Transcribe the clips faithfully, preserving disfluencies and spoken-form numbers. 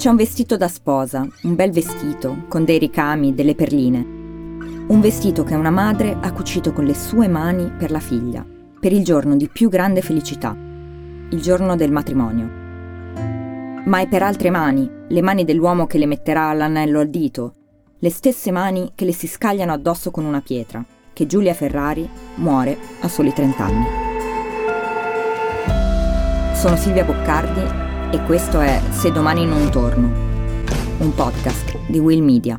C'è un vestito da sposa, un bel vestito, con dei ricami, delle perline. Un vestito che una madre ha cucito con le sue mani per la figlia, per il giorno di più grande felicità, il giorno del matrimonio. Ma è per altre mani, le mani dell'uomo che le metterà l'anello al dito, le stesse mani che le si scagliano addosso con una pietra, che Giulia Ferrari muore a soli trent'anni. Sono Silvia Boccardi e questo è Se domani non torno, un podcast di Will Media.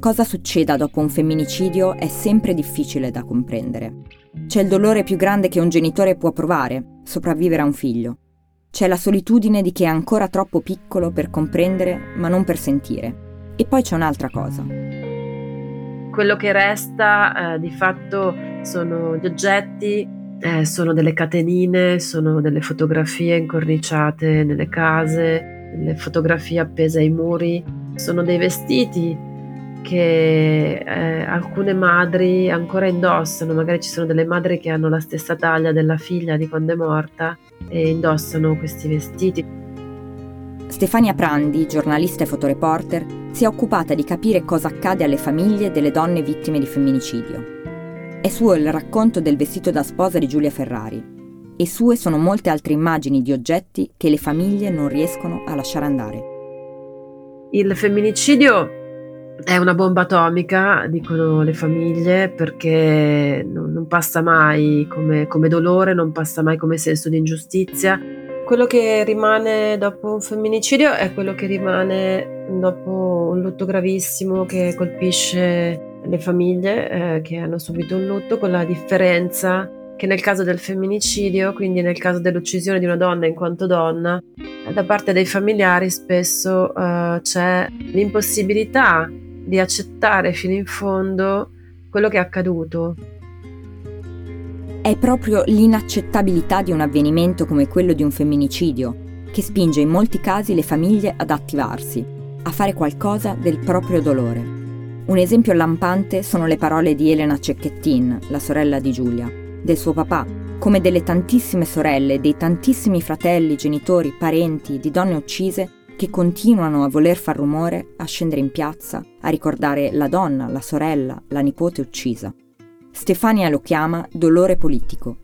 Cosa succeda dopo un femminicidio è sempre difficile da comprendere. C'è il dolore più grande che un genitore può provare, sopravvivere a un figlio. C'è la solitudine di chi è ancora troppo piccolo per comprendere, ma non per sentire. E poi c'è un'altra cosa. Quello che resta eh, di fatto sono gli oggetti, eh, sono delle catenine, sono delle fotografie incorniciate nelle case, delle fotografie appese ai muri, sono dei vestiti che eh, alcune madri ancora indossano. Magari ci sono delle madri che hanno la stessa taglia della figlia di quando è morta e indossano questi vestiti. Stefania Prandi, giornalista e fotoreporter, si è occupata di capire cosa accade alle famiglie delle donne vittime di femminicidio. È suo il racconto del vestito da sposa di Giulia Ferrari e sue sono molte altre immagini di oggetti che le famiglie non riescono a lasciare andare. Il femminicidio è una bomba atomica, dicono le famiglie, perché non passa mai come, come dolore, non passa mai come senso di ingiustizia. Quello che rimane dopo un femminicidio è quello che rimane dopo un lutto gravissimo che colpisce le famiglie eh, che hanno subito un lutto, con la differenza che nel caso del femminicidio, quindi nel caso dell'uccisione di una donna in quanto donna, da parte dei familiari spesso eh, c'è l'impossibilità di accettare fino in fondo quello che è accaduto. È proprio l'inaccettabilità di un avvenimento come quello di un femminicidio che spinge in molti casi le famiglie ad attivarsi, a fare qualcosa del proprio dolore. Un esempio lampante sono le parole di Elena Cecchettin, la sorella di Giulia, del suo papà, come delle tantissime sorelle, dei tantissimi fratelli, genitori, parenti di donne uccise che continuano a voler far rumore, a scendere in piazza, a ricordare la donna, la sorella, la nipote uccisa. Stefania lo chiama dolore politico.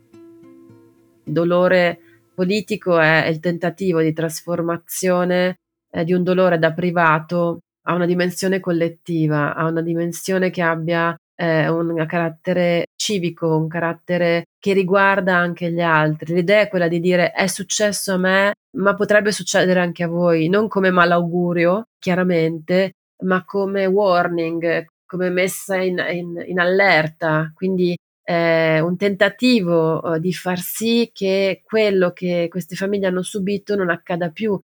Dolore politico è il tentativo di trasformazione eh, di un dolore da privato a una dimensione collettiva, a una dimensione che abbia eh, un carattere civico, un carattere che riguarda anche gli altri. L'idea è quella di dire: è successo a me, ma potrebbe succedere anche a voi, non come malaugurio, chiaramente, ma come warning, come messa in, in, in allerta, quindi eh, un tentativo eh, di far sì che quello che queste famiglie hanno subito non accada più. Il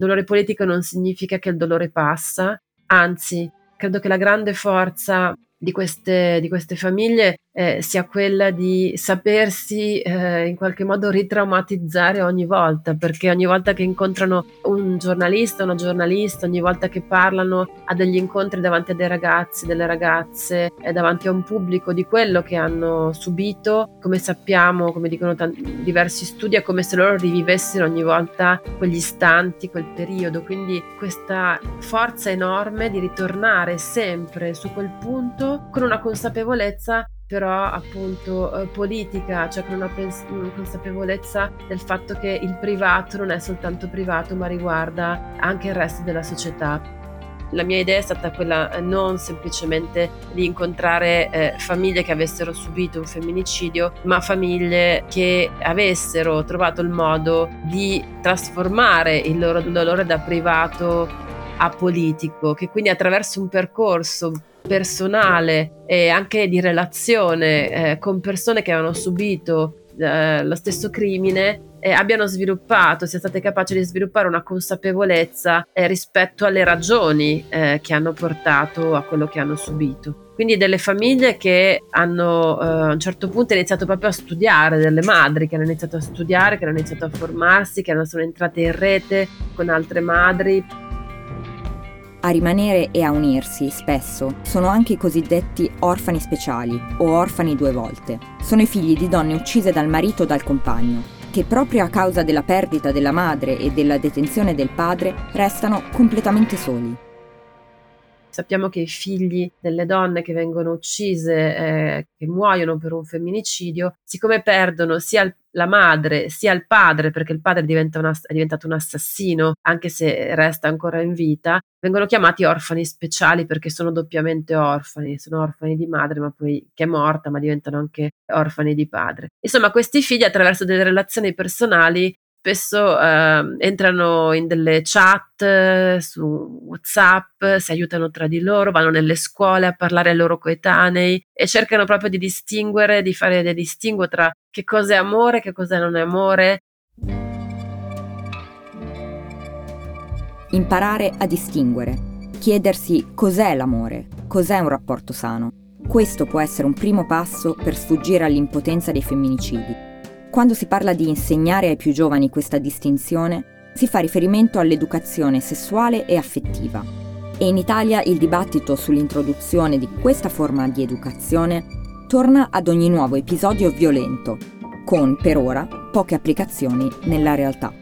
dolore politico non significa che il dolore passa, anzi, credo che la grande forza di queste, di queste famiglie eh, sia quella di sapersi eh, in qualche modo ritraumatizzare ogni volta, perché ogni volta che incontrano un giornalista, una giornalista, ogni volta che parlano a degli incontri davanti a dei ragazzi, delle ragazze, eh, davanti a un pubblico di quello che hanno subito, come sappiamo, come dicono tanti, diversi studi, è come se loro rivivessero ogni volta quegli istanti, quel periodo. Quindi questa forza enorme di ritornare sempre su quel punto con una consapevolezza però appunto eh, politica, cioè con una, pens- una consapevolezza del fatto che il privato non è soltanto privato, ma riguarda anche il resto della società. La mia idea è stata quella eh, non semplicemente di incontrare eh, famiglie che avessero subito un femminicidio, ma famiglie che avessero trovato il modo di trasformare il loro dolore da privato a politico, che quindi attraverso un percorso personale e anche di relazione eh, con persone che avevano subito eh, lo stesso crimine eh, abbiano sviluppato, sia state capaci di sviluppare una consapevolezza eh, rispetto alle ragioni eh, che hanno portato a quello che hanno subito. Quindi delle famiglie che hanno eh, a un certo punto iniziato proprio a studiare, delle madri che hanno iniziato a studiare, che hanno iniziato a formarsi, che sono entrate in rete con altre madri. A rimanere e a unirsi, spesso, sono anche i cosiddetti orfani speciali o orfani due volte. Sono i figli di donne uccise dal marito o dal compagno, che proprio a causa della perdita della madre e della detenzione del padre restano completamente soli. Sappiamo che i figli delle donne che vengono uccise, eh, che muoiono per un femminicidio, siccome perdono sia il, la madre sia il padre, perché il padre diventa una, è diventato un assassino, anche se resta ancora in vita, vengono chiamati orfani speciali perché sono doppiamente orfani, sono orfani di madre ma poi che è morta, ma diventano anche orfani di padre. Insomma, questi figli attraverso delle relazioni personali spesso eh, entrano in delle chat su WhatsApp, si aiutano tra di loro, vanno nelle scuole a parlare ai loro coetanei e cercano proprio di distinguere, di fare del distinguo tra che cosa è amore e che cosa non è amore. Imparare a distinguere, chiedersi cos'è l'amore, cos'è un rapporto sano. Questo può essere un primo passo per sfuggire all'impotenza dei femminicidi. Quando si parla di insegnare ai più giovani questa distinzione, si fa riferimento all'educazione sessuale e affettiva. E in Italia il dibattito sull'introduzione di questa forma di educazione torna ad ogni nuovo episodio violento, con, per ora, poche applicazioni nella realtà.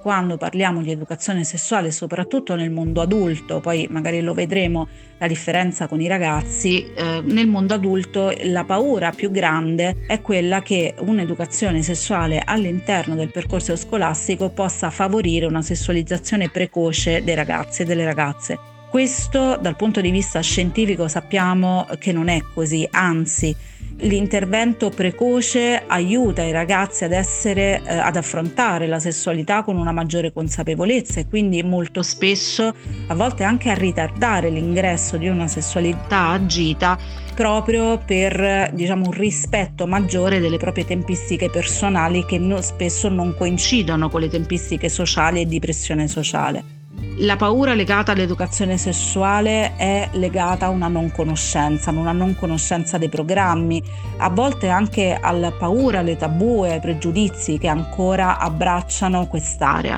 Quando parliamo di educazione sessuale, soprattutto nel mondo adulto, poi magari lo vedremo la differenza con i ragazzi, eh, nel mondo adulto la paura più grande è quella che un'educazione sessuale all'interno del percorso scolastico possa favorire una sessualizzazione precoce dei ragazzi e delle ragazze. Questo dal punto di vista scientifico sappiamo che non è così, anzi, l'intervento precoce aiuta i ragazzi ad essere, eh, ad affrontare la sessualità con una maggiore consapevolezza e quindi molto spesso, a volte anche a ritardare l'ingresso di una sessualità agita proprio per, diciamo, un rispetto maggiore delle proprie tempistiche personali che no, spesso non coincidono con le tempistiche sociali e di pressione sociale. La paura legata all'educazione sessuale è legata a una non conoscenza, una non conoscenza dei programmi, a volte anche alla paura, alle tabù e ai pregiudizi che ancora abbracciano quest'area.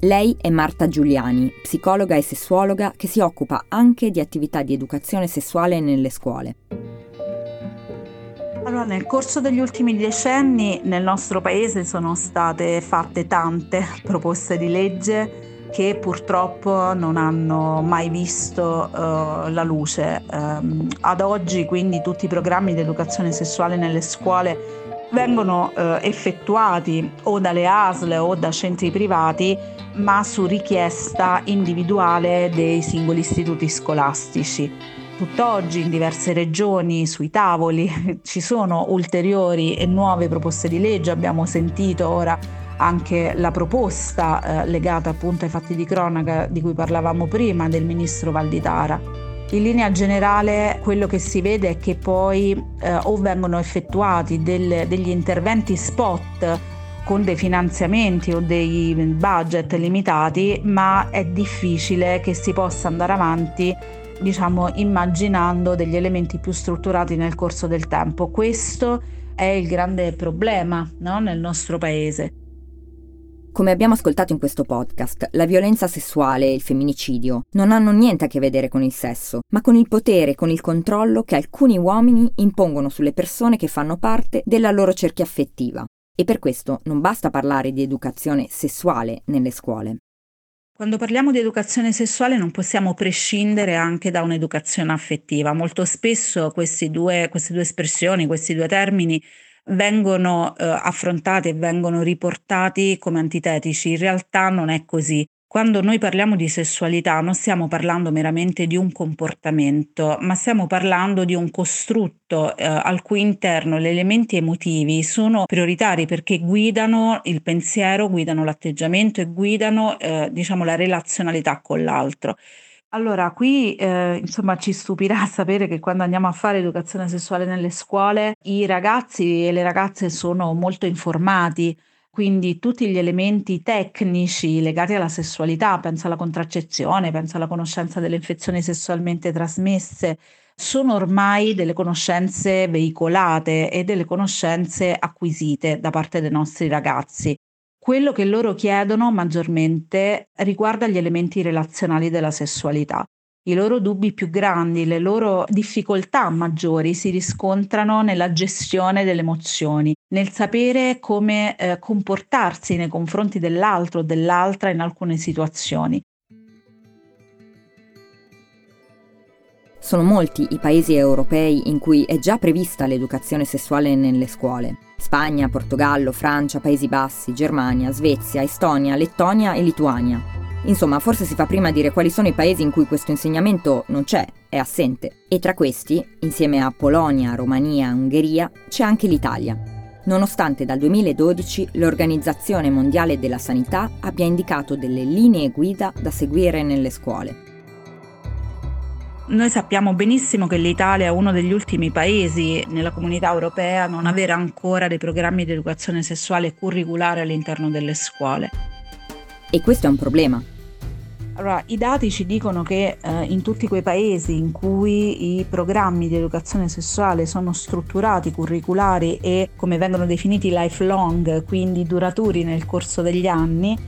Lei è Marta Giuliani, psicologa e sessuologa che si occupa anche di attività di educazione sessuale nelle scuole. Allora, nel corso degli ultimi decenni nel nostro paese sono state fatte tante proposte di legge che purtroppo non hanno mai visto uh, la luce. Um, ad oggi quindi tutti i programmi di educazione sessuale nelle scuole vengono uh, effettuati o dalle A S L o da centri privati, ma su richiesta individuale dei singoli istituti scolastici. Tutt'oggi in diverse regioni sui tavoli ci sono ulteriori e nuove proposte di legge, abbiamo sentito ora anche la proposta eh, legata appunto ai fatti di cronaca di cui parlavamo prima del ministro Valditara. In linea generale quello che si vede è che poi eh, o vengono effettuati del, degli interventi spot con dei finanziamenti o dei budget limitati, ma è difficile che si possa andare avanti, diciamo, immaginando degli elementi più strutturati nel corso del tempo. Questo è il grande problema, no? Nel nostro paese. Come abbiamo ascoltato in questo podcast, la violenza sessuale e il femminicidio non hanno niente a che vedere con il sesso, ma con il potere e con il controllo che alcuni uomini impongono sulle persone che fanno parte della loro cerchia affettiva. E per questo non basta parlare di educazione sessuale nelle scuole. Quando parliamo di educazione sessuale non possiamo prescindere anche da un'educazione affettiva. Molto spesso questi due, queste due espressioni, questi due termini vengono eh, affrontati e vengono riportati come antitetici. In realtà non è così. Quando noi parliamo di sessualità non stiamo parlando meramente di un comportamento, ma stiamo parlando di un costrutto eh, al cui interno gli elementi emotivi sono prioritari perché guidano il pensiero, guidano l'atteggiamento e guidano eh, diciamo la relazionalità con l'altro. Allora, qui eh, insomma ci stupirà sapere che quando andiamo a fare educazione sessuale nelle scuole i ragazzi e le ragazze sono molto informati, quindi tutti gli elementi tecnici legati alla sessualità, penso alla contraccezione, penso alla conoscenza delle infezioni sessualmente trasmesse, sono ormai delle conoscenze veicolate e delle conoscenze acquisite da parte dei nostri ragazzi. Quello che loro chiedono maggiormente riguarda gli elementi relazionali della sessualità. I loro dubbi più grandi, le loro difficoltà maggiori si riscontrano nella gestione delle emozioni, nel sapere come eh, comportarsi nei confronti dell'altro o dell'altra in alcune situazioni. Sono molti i paesi europei in cui è già prevista l'educazione sessuale nelle scuole. Spagna, Portogallo, Francia, Paesi Bassi, Germania, Svezia, Estonia, Lettonia e Lituania. Insomma, forse si fa prima a dire quali sono i paesi in cui questo insegnamento non c'è, è assente. E tra questi, insieme a Polonia, Romania, Ungheria, c'è anche l'Italia. Nonostante dal duemiladodici l'Organizzazione Mondiale della Sanità abbia indicato delle linee guida da seguire nelle scuole. Noi sappiamo benissimo che l'Italia è uno degli ultimi paesi nella comunità europea a non avere ancora dei programmi di educazione sessuale curriculare all'interno delle scuole. E questo è un problema. Allora, i dati ci dicono che eh, in tutti quei paesi in cui i programmi di educazione sessuale sono strutturati, curriculari e, come vengono definiti, lifelong, quindi duraturi nel corso degli anni,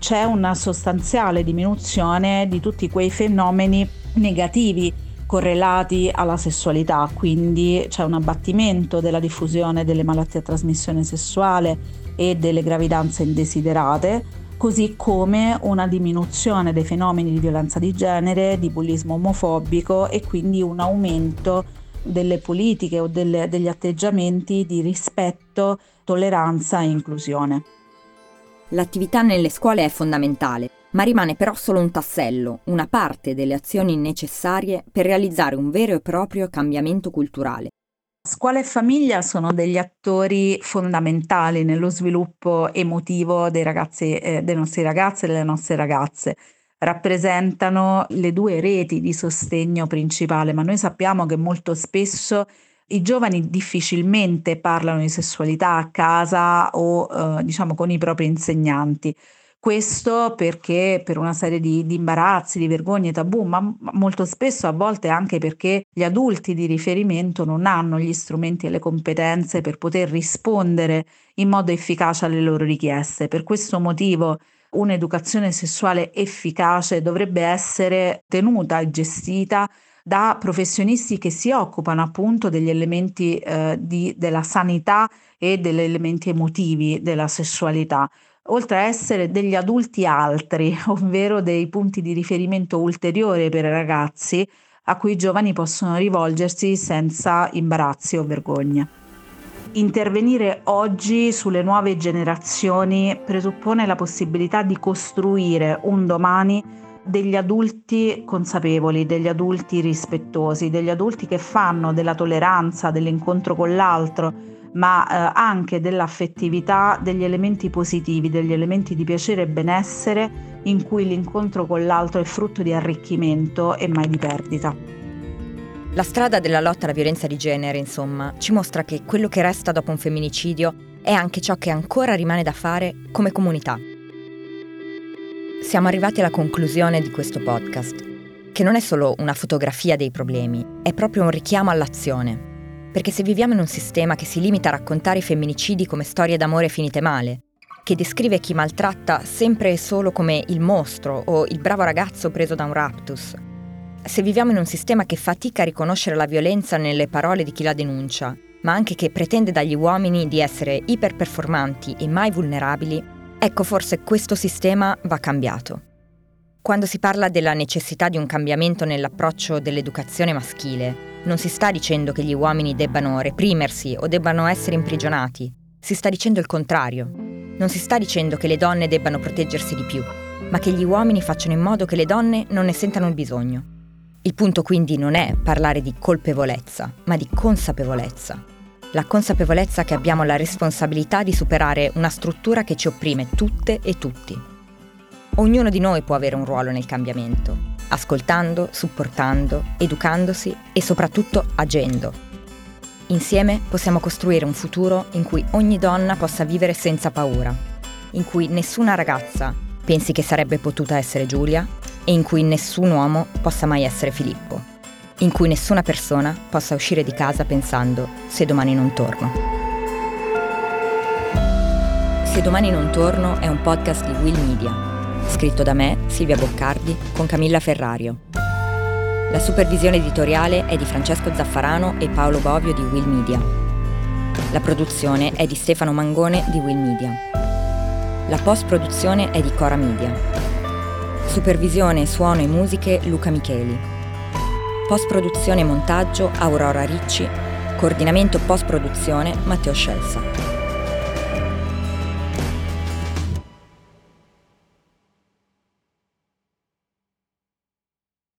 c'è una sostanziale diminuzione di tutti quei fenomeni negativi correlati alla sessualità. Quindi c'è un abbattimento della diffusione delle malattie a trasmissione sessuale e delle gravidanze indesiderate, così come una diminuzione dei fenomeni di violenza di genere, di bullismo omofobico e quindi un aumento delle politiche o delle, degli atteggiamenti di rispetto, tolleranza e inclusione. L'attività nelle scuole è fondamentale, ma rimane però solo un tassello, una parte delle azioni necessarie per realizzare un vero e proprio cambiamento culturale. Scuola e famiglia sono degli attori fondamentali nello sviluppo emotivo dei ragazzi, eh, dei nostri ragazzi e delle nostre ragazze. Rappresentano le due reti di sostegno principale, ma noi sappiamo che molto spesso i giovani difficilmente parlano di sessualità a casa o eh, diciamo con i propri insegnanti. Questo perché per una serie di, di imbarazzi, di vergogne, tabù, ma molto spesso a volte anche perché gli adulti di riferimento non hanno gli strumenti e le competenze per poter rispondere in modo efficace alle loro richieste. Per questo motivo un'educazione sessuale efficace dovrebbe essere tenuta e gestita da professionisti che si occupano appunto degli elementi eh, di, della sanità e degli elementi emotivi della sessualità, oltre a essere degli adulti altri, ovvero dei punti di riferimento ulteriore per i ragazzi a cui i giovani possono rivolgersi senza imbarazzi o vergogna. Intervenire oggi sulle nuove generazioni presuppone la possibilità di costruire un domani degli adulti consapevoli, degli adulti rispettosi, degli adulti che fanno della tolleranza, dell'incontro con l'altro, ma eh, anche dell'affettività, degli elementi positivi, degli elementi di piacere e benessere in cui l'incontro con l'altro è frutto di arricchimento e mai di perdita. La strada della lotta alla violenza di genere, insomma, ci mostra che quello che resta dopo un femminicidio è anche ciò che ancora rimane da fare come comunità. Siamo arrivati alla conclusione di questo podcast, che non è solo una fotografia dei problemi, è proprio un richiamo all'azione. Perché se viviamo in un sistema che si limita a raccontare i femminicidi come storie d'amore finite male, che descrive chi maltratta sempre e solo come il mostro o il bravo ragazzo preso da un raptus, se viviamo in un sistema che fatica a riconoscere la violenza nelle parole di chi la denuncia, ma anche che pretende dagli uomini di essere iperperformanti e mai vulnerabili, ecco forse questo sistema va cambiato. Quando si parla della necessità di un cambiamento nell'approccio dell'educazione maschile, non si sta dicendo che gli uomini debbano reprimersi o debbano essere imprigionati, si sta dicendo il contrario. Non si sta dicendo che le donne debbano proteggersi di più, ma che gli uomini facciano in modo che le donne non ne sentano il bisogno. Il punto quindi non è parlare di colpevolezza, ma di consapevolezza. La consapevolezza che abbiamo la responsabilità di superare una struttura che ci opprime tutte e tutti. Ognuno di noi può avere un ruolo nel cambiamento. Ascoltando, supportando, educandosi e soprattutto agendo. Insieme possiamo costruire un futuro in cui ogni donna possa vivere senza paura, in cui nessuna ragazza pensi che sarebbe potuta essere Giulia e in cui nessun uomo possa mai essere Filippo, in cui nessuna persona possa uscire di casa pensando se domani non torno. Se domani non torno è un podcast di Will Media, scritto da me, Silvia Boccardi, con Camilla Ferrario. La supervisione editoriale è di Francesco Zaffarano e Paolo Bovio di Will Media. La produzione è di Stefano Mangone di Will Media. La post-produzione è di Cora Media. Supervisione, suono e musiche Luca Micheli. Post-produzione e montaggio Aurora Ricci. Coordinamento post-produzione Matteo Scelsa.